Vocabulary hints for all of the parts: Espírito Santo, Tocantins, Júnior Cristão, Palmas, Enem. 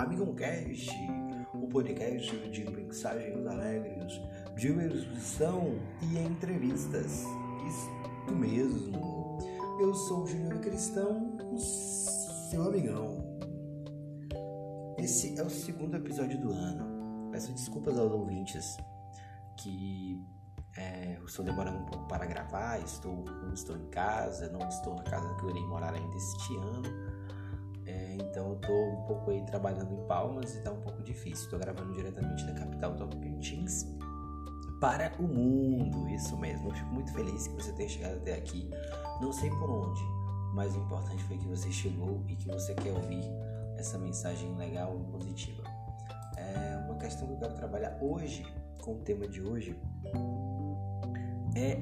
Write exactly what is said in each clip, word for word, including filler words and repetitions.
Amigocast, o podcast de mensagens alegres, diversão e entrevistas. Isso mesmo. Eu sou o Júnior Cristão, o seu amigão. Esse é o segundo episódio do ano. Peço desculpas aos ouvintes que é, eu estou demorando um pouco para gravar. Estou, não estou em casa, não estou na casa que eu irei morar ainda este ano. É, então eu tô um pouco aí trabalhando em Palmas e tá um pouco difícil. Tô gravando diretamente da capital Tocantins para o mundo, isso mesmo. Eu fico muito feliz que você tenha chegado até aqui. Não sei por onde, mas o importante foi que você chegou e que você quer ouvir essa mensagem legal e positiva. É uma questão que eu quero trabalhar hoje, com o tema de hoje, é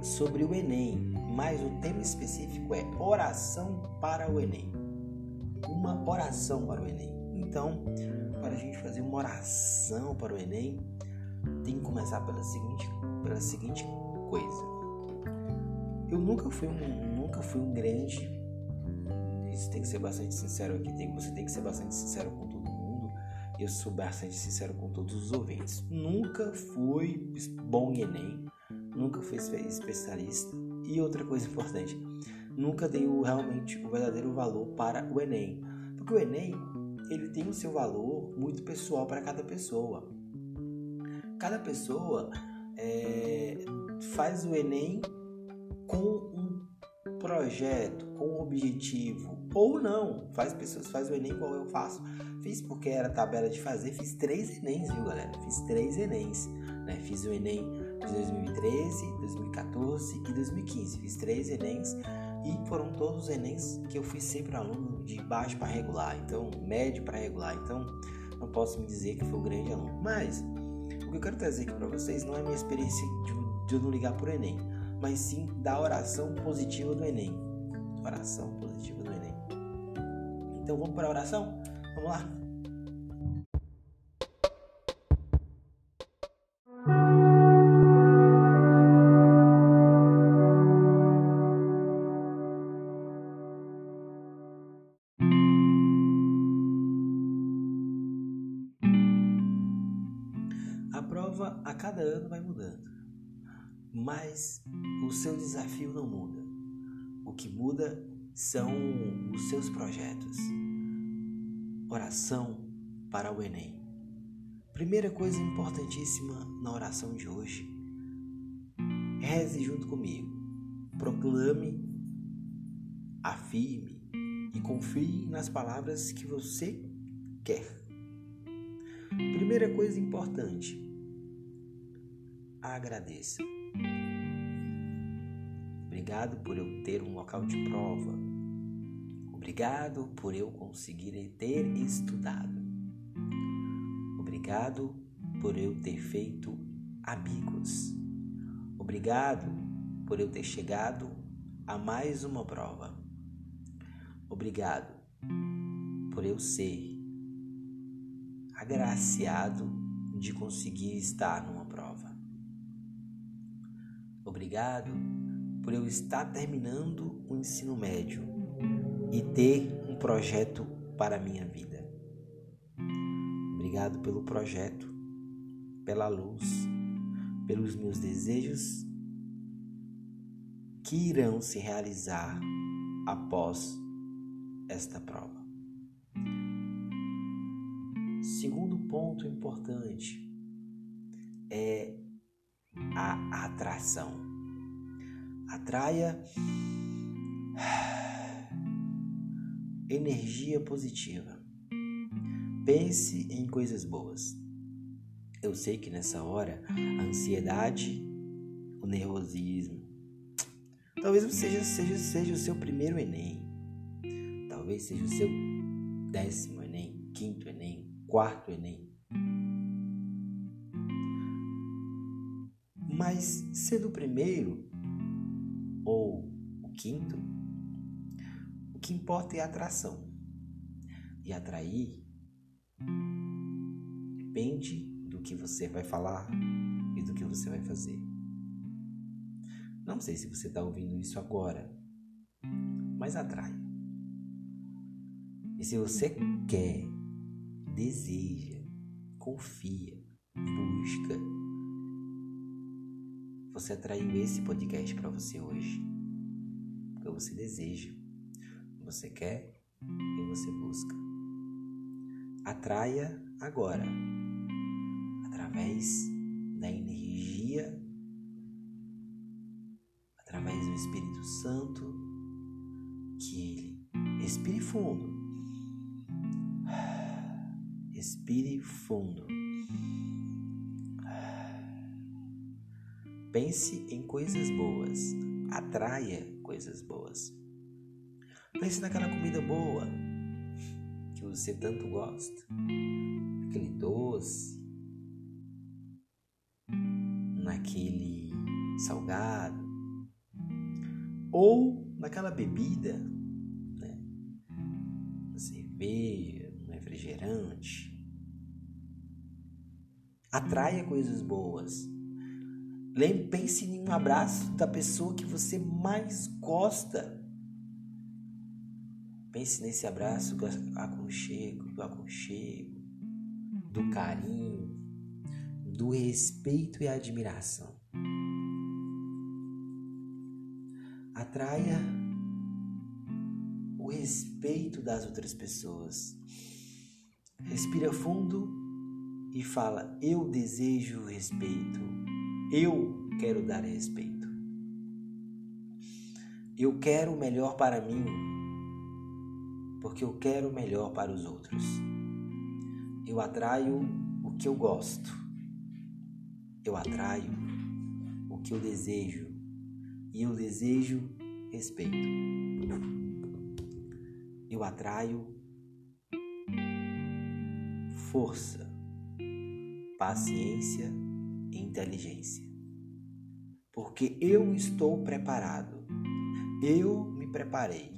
sobre o Enem, mas o tema específico é oração para o Enem. Uma oração para o Enem. Então, para a gente fazer uma oração para o Enem, tem que começar pela seguinte, pela seguinte coisa. Eu nunca fui um, nunca fui um grande. Isso tem que ser bastante sincero aqui. Tem, você tem que ser bastante sincero com todo mundo. Eu sou bastante sincero com todos os ouvintes. Nunca fui bom em Enem. Nunca fui especialista. E outra coisa importante. Nunca deu realmente o verdadeiro valor para o Enem. Porque o Enem, ele tem o seu valor muito pessoal para cada pessoa. Cada pessoa é, faz o Enem com um projeto, com um objetivo. Ou não, faz pessoas faz o Enem igual eu faço. Fiz porque era tabela de fazer, fiz três Enems, viu galera? Fiz três Enems, né? Fiz o Enem de dois mil e treze, dois mil e catorze e dois mil e quinze. Fiz três Enems. E foram todos os Enems que eu fui sempre aluno de baixo para regular, então médio para regular, então não posso me dizer que fui um grande aluno. Mas o que eu quero trazer aqui para vocês não é minha experiência de, de eu não ligar por Enem, mas sim da oração positiva do Enem. Oração positiva do Enem. Então vamos para a oração? Vamos lá! A prova a cada ano vai mudando, mas o seu desafio não muda. O que muda são os seus projetos. Oração para o Enem. Primeira coisa importantíssima na oração de hoje. Reze junto comigo. Proclame, afirme e confie nas palavras que você quer. Primeira coisa importante. Agradeça. Obrigado por eu ter um local de prova. Obrigado por eu conseguir ter estudado. Obrigado por eu ter feito amigos. Obrigado por eu ter chegado a mais uma prova. Obrigado por eu ser agraciado de conseguir estar numa prova. Obrigado por eu estar terminando o ensino médio e ter um projeto para a minha vida. Obrigado pelo projeto, pela luz, pelos meus desejos que irão se realizar após esta prova. Segundo ponto importante é a atração. Atraia energia positiva. Pense em coisas boas. Eu sei que nessa hora a ansiedade, o nervosismo, talvez seja, seja, seja o seu primeiro Enem, talvez seja o seu décimo Enem, quinto Enem, quarto Enem. Mas sendo o primeiro ou o quinto, o que importa é a atração. E atrair depende do que você vai falar e do que você vai fazer. Não sei se você está ouvindo isso agora, mas atrai. E se você quer deseja, confia, busca. Você atraiu esse podcast para você hoje, porque você deseja, você quer e você busca. Atraia agora, através da energia, através do Espírito Santo, que ele respire fundo, respire fundo, pense em coisas boas, atraia coisas boas, pense naquela comida boa que você tanto gosta, aquele doce, naquele salgado, ou naquela bebida, né? Uma cerveja, um refrigerante. Atraia coisas boas. Lembre, pense em um abraço da pessoa que você mais gosta. Pense nesse abraço do aconchego, do aconchego, do carinho, do respeito e admiração. Atraia o respeito das outras pessoas. Respira fundo e fala: eu desejo respeito. Eu quero dar respeito. Eu quero o melhor para mim, porque eu quero o melhor para os outros. Eu atraio o que eu gosto. Eu atraio o que eu desejo. E eu desejo respeito. Eu atraio força, paciência e inteligência. Porque eu estou preparado. Eu me preparei.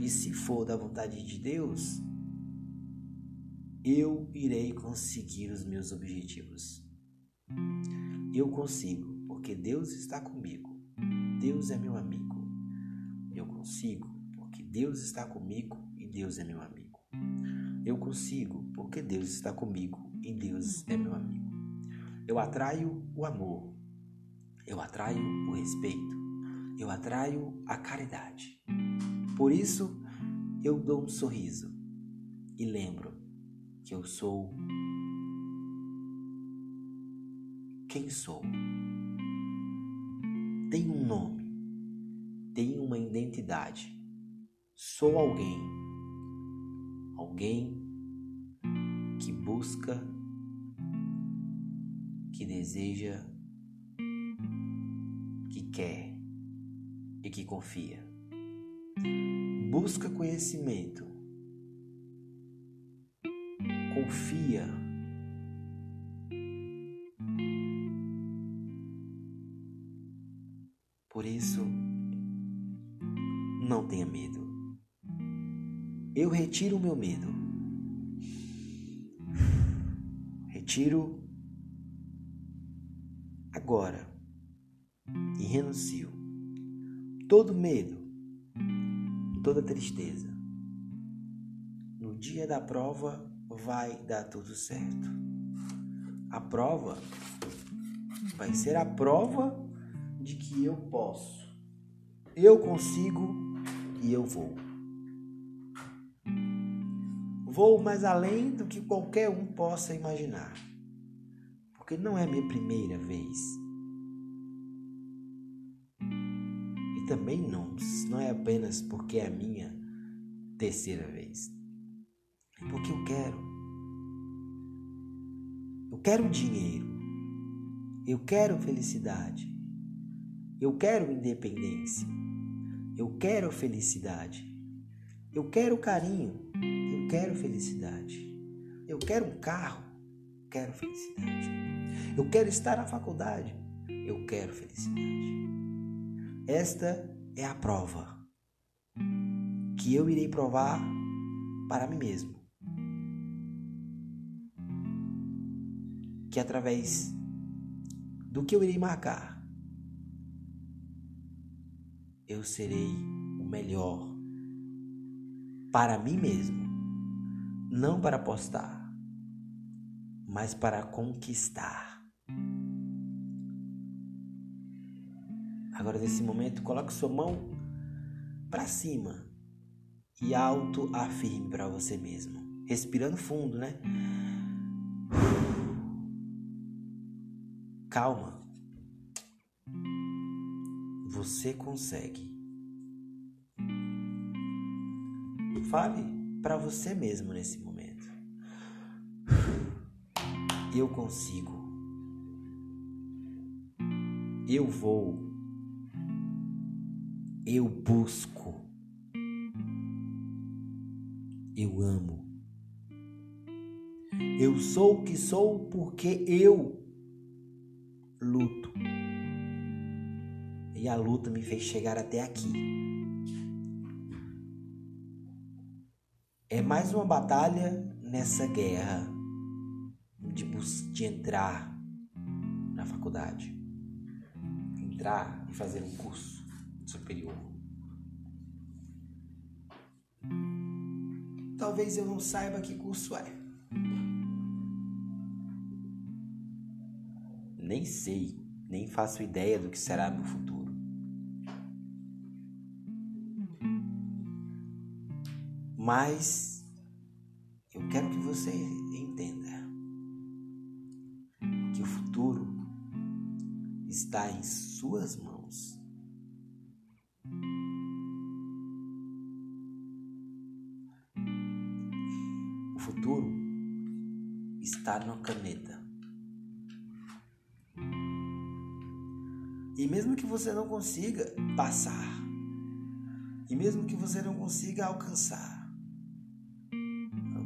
E se for da vontade de Deus, eu irei conseguir os meus objetivos. Eu consigo. Porque Deus está comigo, Deus é meu amigo. Eu consigo, porque Deus está comigo e Deus é meu amigo. Eu consigo, porque Deus está comigo e Deus é meu amigo. Eu atraio o amor, eu atraio o respeito, eu atraio a caridade. Por isso, eu dou um sorriso e lembro que eu sou quem sou. Tenho um nome, tenho uma identidade, sou alguém, alguém que busca, que deseja, que quer e que confia. Busca conhecimento, confia, por isso, não tenha medo. Eu retiro o meu medo. Retiro agora e renuncio todo medo, toda tristeza. No dia da prova vai dar tudo certo. A prova vai ser a prova de que eu posso, eu consigo e eu vou. Vou mais além do que qualquer um possa imaginar, porque não é minha primeira vez. E também não, não é apenas porque é a minha terceira vez. É porque eu quero. Eu quero dinheiro. Eu quero felicidade. Eu quero independência, eu quero felicidade, eu quero carinho, eu quero felicidade, eu quero um carro, eu quero felicidade, eu quero estar na faculdade, eu quero felicidade. Esta é a prova que eu irei provar para mim mesmo, que através do que eu irei marcar, eu serei o melhor para mim mesmo, não para postar, mas para conquistar. Agora, nesse momento, coloque sua mão para cima e autoafirme para você mesmo, respirando fundo, né? Calma, você consegue. Fale para você mesmo nesse momento: eu consigo, eu vou, eu busco, eu amo, eu sou o que sou porque eu luto, e a luta me fez chegar até aqui. É mais uma batalha nessa guerra de, de entrar na faculdade, entrar e fazer um curso superior. Talvez eu não saiba que curso é. Nem sei, nem faço ideia do que será meu futuro. Mas eu quero que você entenda que o futuro está em suas mãos. O futuro está na caneta. E mesmo que você não consiga passar, e mesmo que você não consiga alcançar,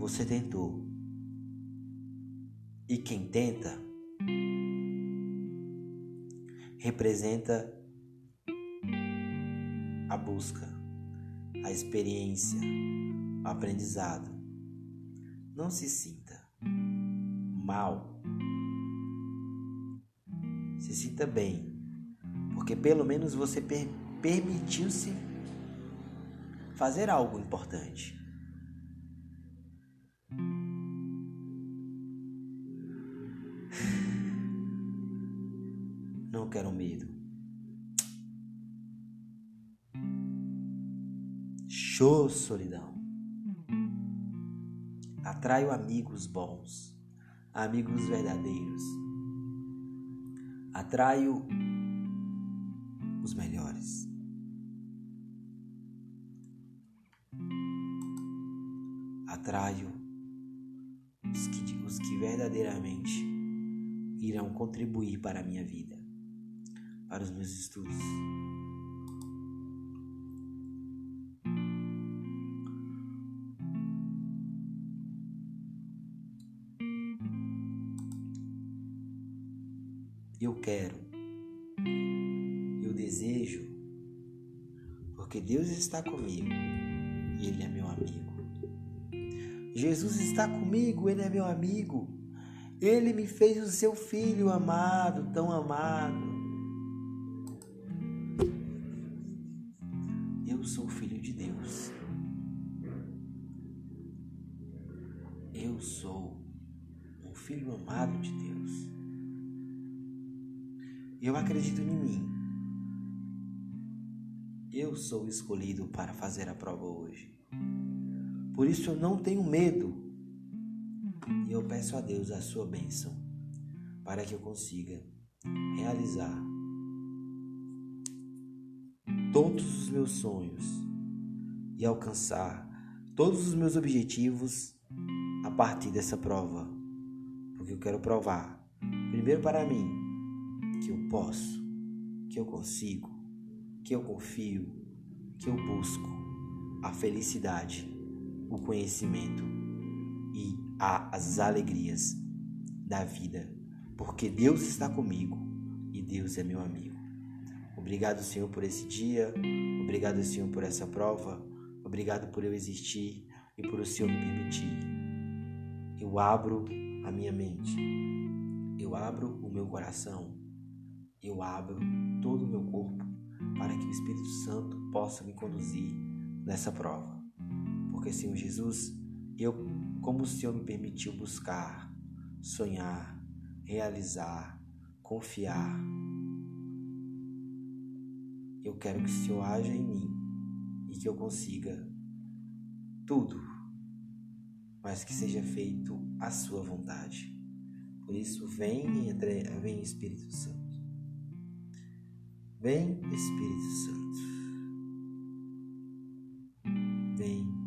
você tentou. E quem tenta representa a busca, a experiência, o aprendizado. Não se sinta mal. Se sinta bem, porque pelo menos você per- permitiu-se fazer algo importante. Não quero medo. Show, solidão. Atraio amigos bons, amigos verdadeiros. Atraio os melhores. Atraio os que, os que verdadeiramente irão contribuir para a minha vida, para os meus estudos. Eu quero, eu desejo, porque Deus está comigo e Ele é meu amigo. Jesus está comigo, Ele é meu amigo. Ele me fez o seu filho amado, tão amado. Eu sou um filho amado de Deus. Eu acredito em mim. Eu sou escolhido para fazer a prova hoje. Por isso eu não tenho medo. E eu peço a Deus a sua bênção para que eu consiga realizar todos os meus sonhos e alcançar todos os meus objetivos a partir dessa prova, porque eu quero provar, primeiro para mim, que eu posso, que eu consigo, que eu confio, que eu busco a felicidade, o conhecimento e as alegrias da vida, porque Deus está comigo e Deus é meu amigo. Obrigado, Senhor, por esse dia, obrigado, Senhor, por essa prova, obrigado por eu existir e por o Senhor me permitir. Eu abro a minha mente, eu abro o meu coração, eu abro todo o meu corpo para que o Espírito Santo possa me conduzir nessa prova. Porque, Senhor Jesus, eu como o Senhor me permitiu buscar, sonhar, realizar, confiar. Eu quero que o Senhor haja em mim e que eu consiga tudo, mas que seja feito a sua vontade. Por isso, vem, vem Espírito Santo. Vem, Espírito Santo. Vem.